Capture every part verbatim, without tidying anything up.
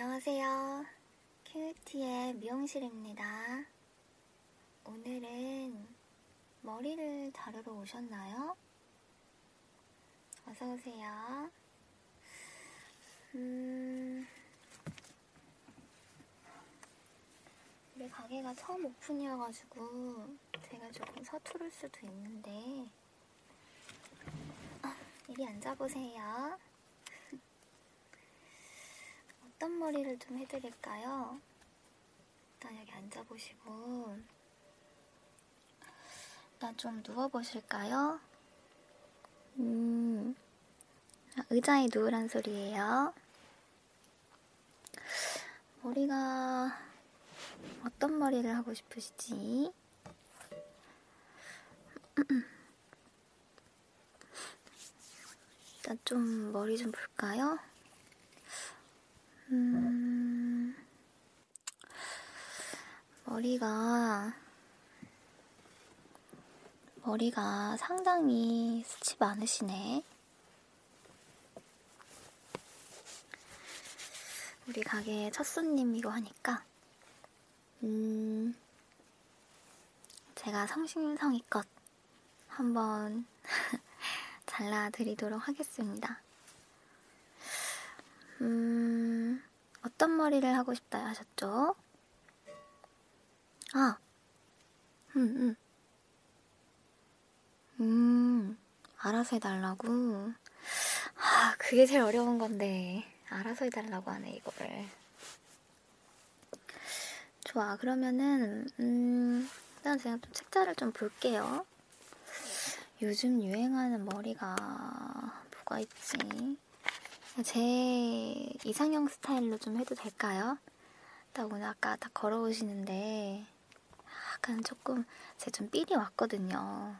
안녕하세요. 큐티의 미용실입니다. 오늘은 머리를 자르러 오셨나요? 어서오세요. 음... 우리 가게가 처음 오픈이어가지고 제가 조금 서투를 수도 있는데 아, 이리 앉아보세요. 어떤 머리를 좀 해드릴까요? 일단 여기 앉아보시고 일단 좀 누워보실까요? 음, 의자에 누우란 소리예요. 머리가 어떤 머리를 하고 싶으시지? 일단 좀 머리 좀 볼까요? 음... 머리가 머리가 상당히 숱이 많으시네. 우리 가게 첫 손님이고 하니까 음... 제가 성심성의껏 한번 잘라드리도록 하겠습니다. 음... 어떤 머리를 하고 싶다 하셨죠? 아! 음, 음. 음... 알아서 해달라고? 아, 그게 제일 어려운 건데 알아서 해달라고 하네, 이거를. 좋아, 그러면은 음... 일단 제가 좀 책자를 좀 볼게요. 요즘 유행하는 머리가 뭐가 있지? 제 이상형 스타일로 좀 해도 될까요? 딱 오늘 아까 딱 걸어오시는데 약간 조금 제 좀 삘이 왔거든요.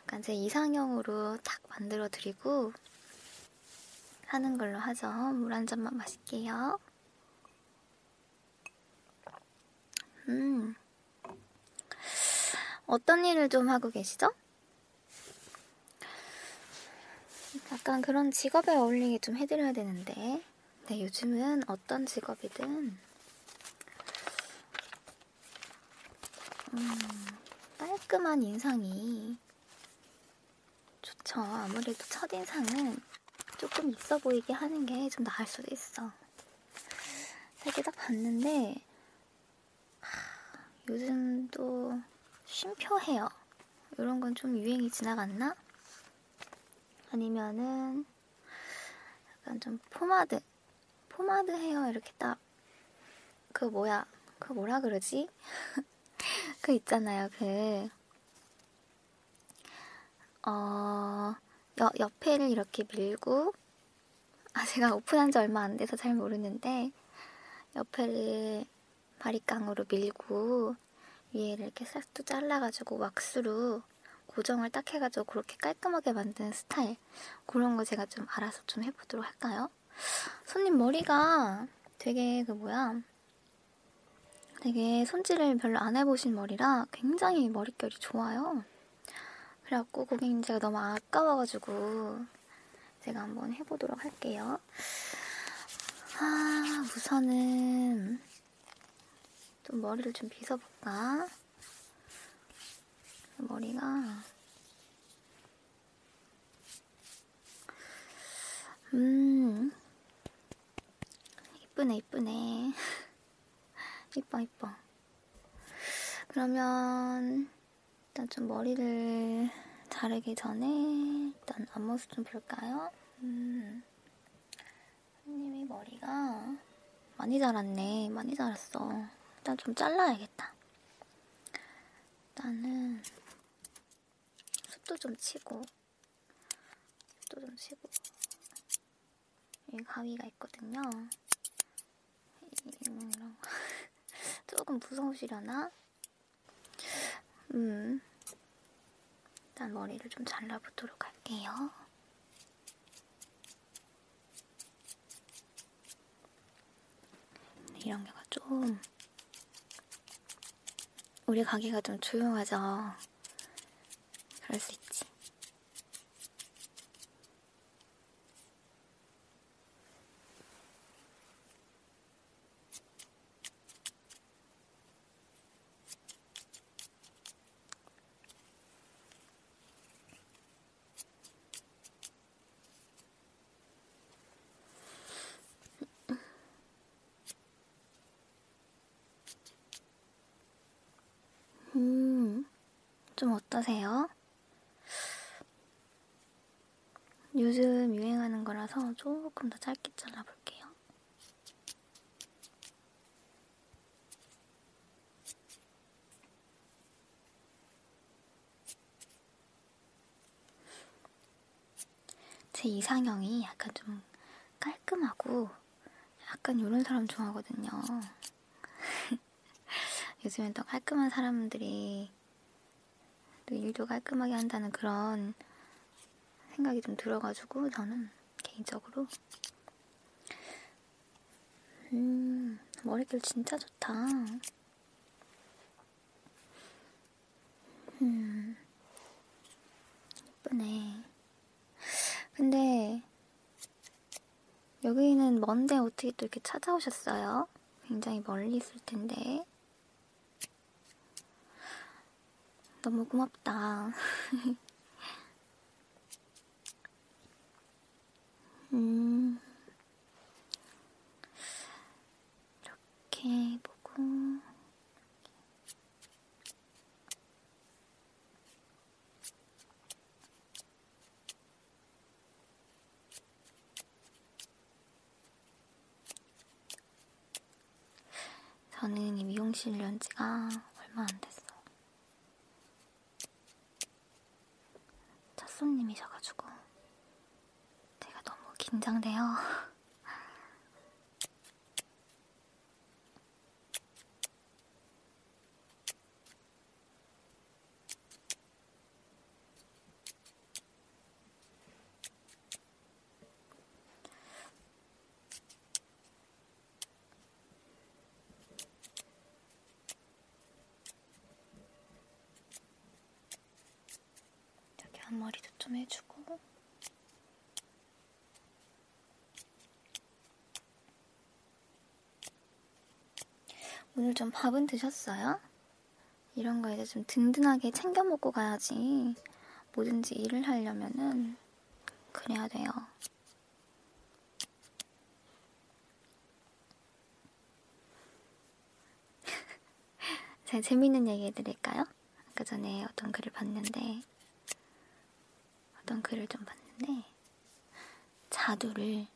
약간 제 이상형으로 딱 만들어 드리고 하는 걸로 하죠. 물 한 잔만 마실게요. 음, 어떤 일을 좀 하고 계시죠? 약간 그런 직업에 어울리게 좀 해드려야 되는데 네, 요즘은 어떤 직업이든 음, 깔끔한 인상이 좋죠. 아무래도 첫인상은 조금 있어 보이게 하는 게 좀 나을 수도 있어. 이렇게 딱 봤는데 하, 요즘 또 쉼표해요. 이런 건 좀 유행이 지나갔나? 아니면은 약간 좀 포마드 포마드 헤어 이렇게 딱 그 뭐야 그 뭐라 그러지? 그 있잖아요. 그 어... 여, 옆에를 이렇게 밀고 아 제가 오픈한 지 얼마 안 돼서 잘 모르는데 옆에를 바리깡으로 밀고 위에를 이렇게 싹둑 잘라가지고 왁스로 고정을 딱 해가지고 그렇게 깔끔하게 만드는 스타일 그런 거 제가 좀 알아서 좀 해보도록 할까요? 손님 머리가 되게 그 뭐야 되게 손질을 별로 안 해보신 머리라 굉장히 머릿결이 좋아요. 그래갖고 고객님 제가 너무 아까워가지고 제가 한번 해보도록 할게요. 아 우선은 좀 머리를 좀 빗어볼까? 머리가 음 이쁘네 이쁘네 이뻐 이뻐. 그러면 일단 좀 머리를 자르기 전에 일단 앞모습 좀 볼까요? 음 손님이 머리가 많이 자랐네. 많이 자랐어. 일단 좀 잘라야겠다. 일단은 숱도 좀 치고 숱도 좀 치고 여기 가위가 있거든요. 이런 거 조금 무서우시려나? 음 일단 머리를 좀 잘라보도록 할게요. 이런 게가 좀 우리 가게가 좀 조용하죠. 그럴 수 있지. 좀 어떠세요? 요즘 유행하는 거라서 조금 더 짧게 잘라볼게요. 제 이상형이 약간 좀 깔끔하고 약간 이런 사람 좋아하거든요. 요즘엔 더 깔끔한 사람들이 또 일도 깔끔하게 한다는 그런 생각이 좀 들어가지고 저는 개인적으로 음 머릿결 진짜 좋다. 음 예쁘네. 근데 여기는 먼데 어떻게 또 이렇게 찾아오셨어요? 굉장히 멀리 있을 텐데. 너무 고맙다. 음, 이렇게 보고 저는 이 미용실 연 지가 얼마 안 됐어요. 첫 손님이셔가지고 제가 너무 긴장돼요. 앞머리도 좀 해주고 오늘 좀 밥은 드셨어요? 이런 거 이제 좀 든든하게 챙겨 먹고 가야지 뭐든지 일을 하려면은 그래야 돼요. 제가 재밌는 얘기 해드릴까요? 아까 전에 어떤 글을 봤는데 어떤 글을 좀 봤는데 자두를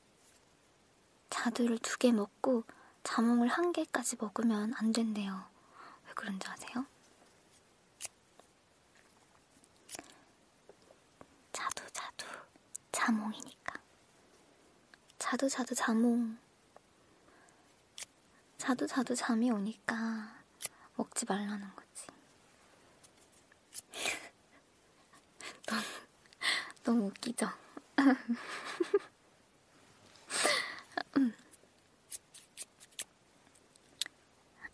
자두를 두 개 먹고 자몽을 한 개까지 먹으면 안 된대요. 왜 그런지 아세요? 자두 자두 자몽이니까. 자두 자두 자몽 자두 자두 잠이 오니까 먹지 말라는 거지. 너무 웃기죠?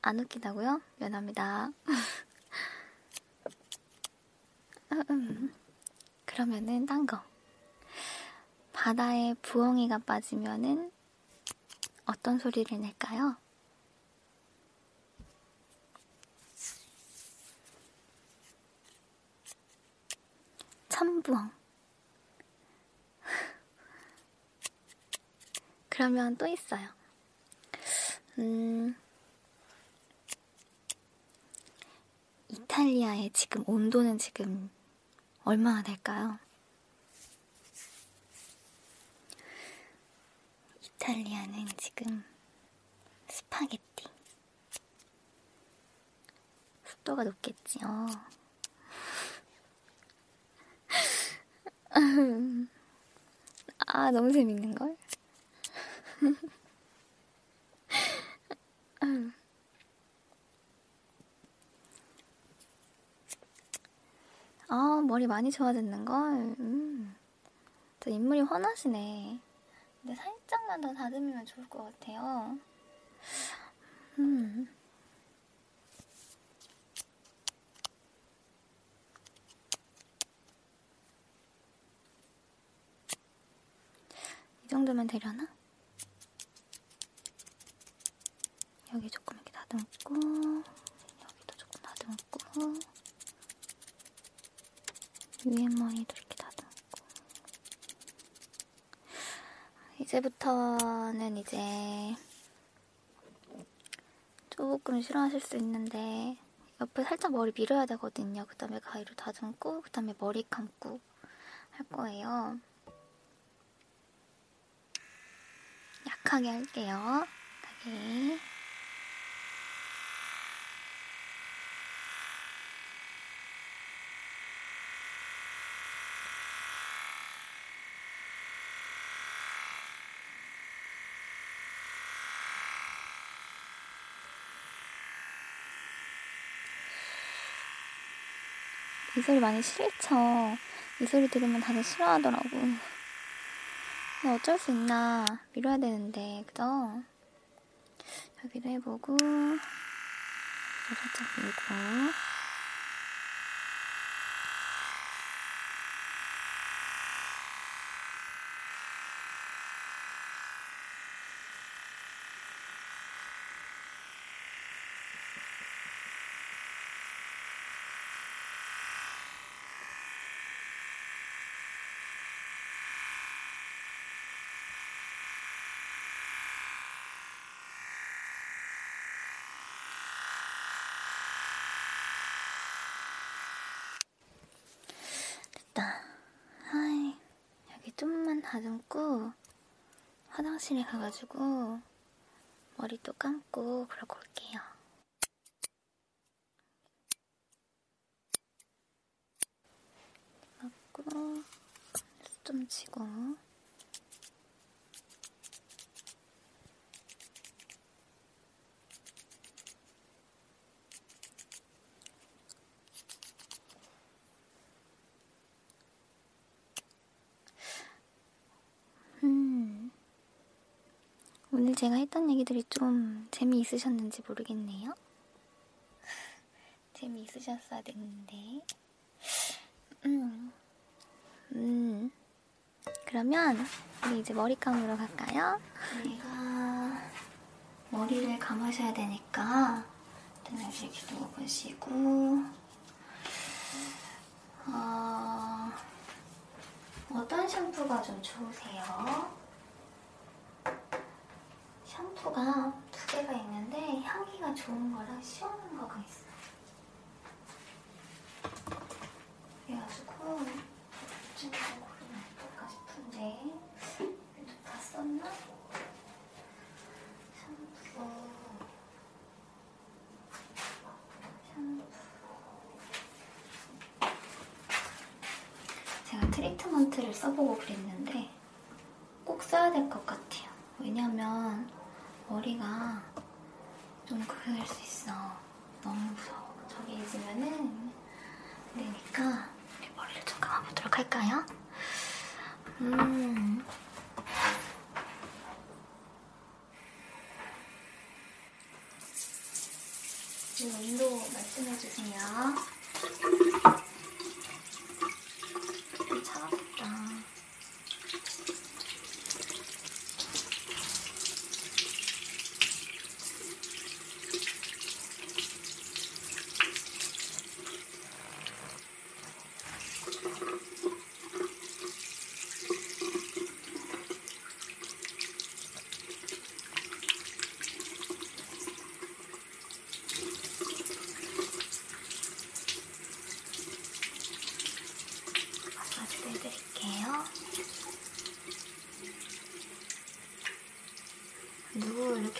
안 웃기다고요? 미안합니다. 그러면은 딴 거. 바다에 부엉이가 빠지면은 어떤 소리를 낼까요? 참부엉. 그러면 또 있어요. 음, 이탈리아의 지금 온도는 지금 얼마나 될까요? 이탈리아는 지금 스파게티 습도가 높겠지요. 아, 너무 재밌는걸? 아, 머리 많이 좋아졌는걸? 음. 저 인물이 훤하시네. 근데 살짝만 더 다듬으면 좋을 것 같아요. 음. 이 정도면 되려나? 여기 조금 이렇게 다듬고 여기도 조금 다듬고 위에 머리도 이렇게 다듬고 이제부터는 이제 조금 싫어하실 수 있는데 옆에 살짝 머리 밀어야 되거든요. 그 다음에 가위로 다듬고 그 다음에 머리 감고 할 거예요. 약하게 할게요. 약하게. 이 소리 많이 싫죠? 이 소리 들으면 다들 싫어하더라고. 근데 어쩔 수 있나. 밀어야 되는데, 그죠? 여기도 해보고, 살짝 밀고. 아이, 여기 좀만 다듬고 화장실에 가가지고 머리도 감고 그러고 올게요. 감고 좀 치고. 오늘 제가 했던 얘기들이 좀 재미있으셨는지 모르겠네요. 재미있으셨어야 됐는데. 음. 음. 그러면 우리 이제 머리 감으러 갈까요? 우리가 머리를 감으셔야 되니까 일단 이렇게 누워 보시고, 어, 어떤 샴푸가 좀 좋으세요? 샴푸가 두 개가 있는데 향기가 좋은 거랑 시원한 거가 있어요. 그래가지고 중에 고르면 어떨까 싶은데, 그래도 다 썼나? 샴푸 샴푸 제가 트리트먼트를 써보고 그랬는데 꼭 써야 될 것 같아요. 왜냐면 머리가 좀 그럴 수 있어. 너무 무서워. 저기 있으면은 안 되니까 우리 머리를 좀 감아보도록 할까요? 음. 지금 온도 말씀해주세요. 좀 차갑다.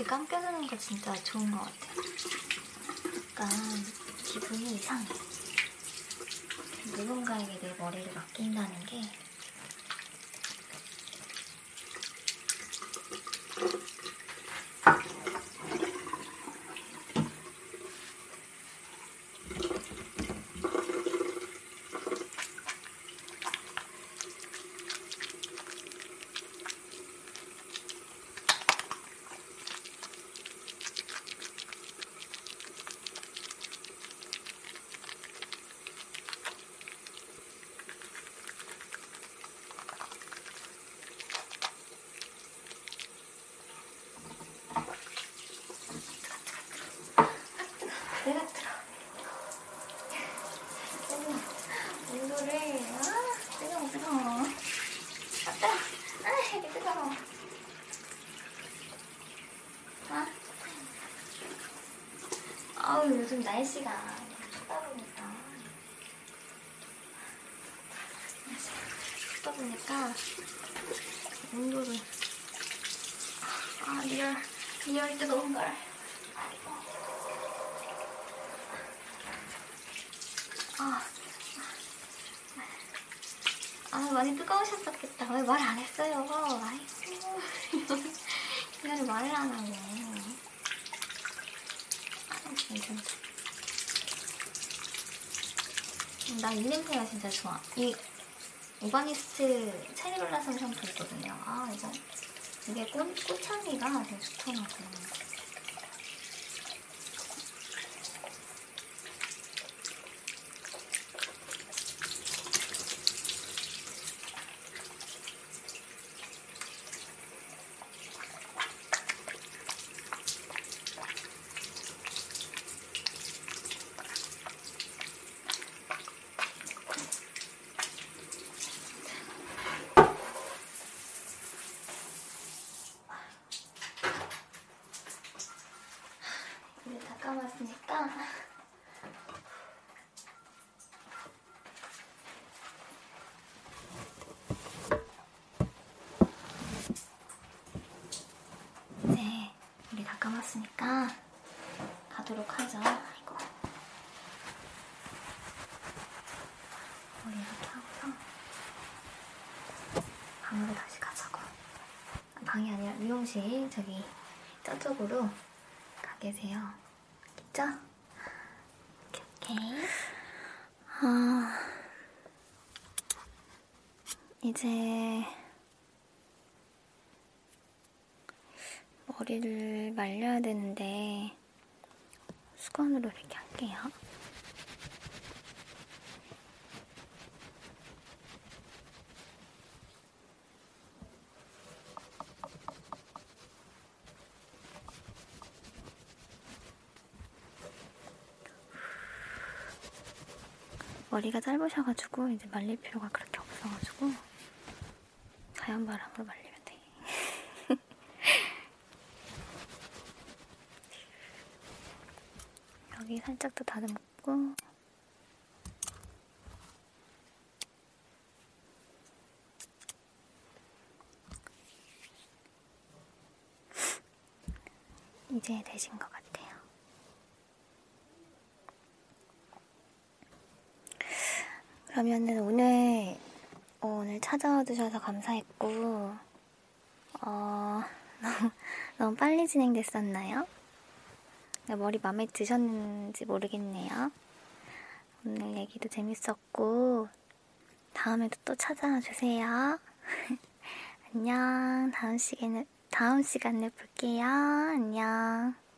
감겨주는 거 진짜 좋은 것 같아요. 약간 기분이 이상해. 누군가에게 내 머리를 맡긴다는 게 요즘 날씨가 되니까 이 정도를 아 리얼 리얼 때 너무 걸 아, 아 많이 뜨거우셨었겠다. 왜 말 안 했어요? 아이고 리얼이 말을 안 하네. 아 괜찮다. 나 이 냄새가 진짜 좋아. 이 오바니스트 체리블라썸 샴푸 있거든요. 아 이거 이게 꽃, 꽃향기가 되게 좋더라고. 감았으니까 네, 우리 다 감았으니까 가도록 하죠. 아이고 머리 이렇게 하고서 방으로 다시 가자고. 방이 아니라 미용실 저기 저쪽으로 가 계세요. 오케이. 아, 이제 머리를 말려야 되는데 수건으로 이렇게 할게요. 머리가 짧으셔가지고 이제 말릴 필요가 그렇게 없어가지고 자연바람으로 말리면 돼. 여기 살짝 더 다듬고 이제 되신 것 같아요. 그러면은 오늘 오늘 찾아와 주셔서 감사했고 어, 너무, 너무 빨리 진행됐었나요? 머리 마음에 드셨는지 모르겠네요. 오늘 얘기도 재밌었고 다음에도 또 찾아와 주세요. 안녕. 다음 시간에 다음 시간에 볼게요. 안녕.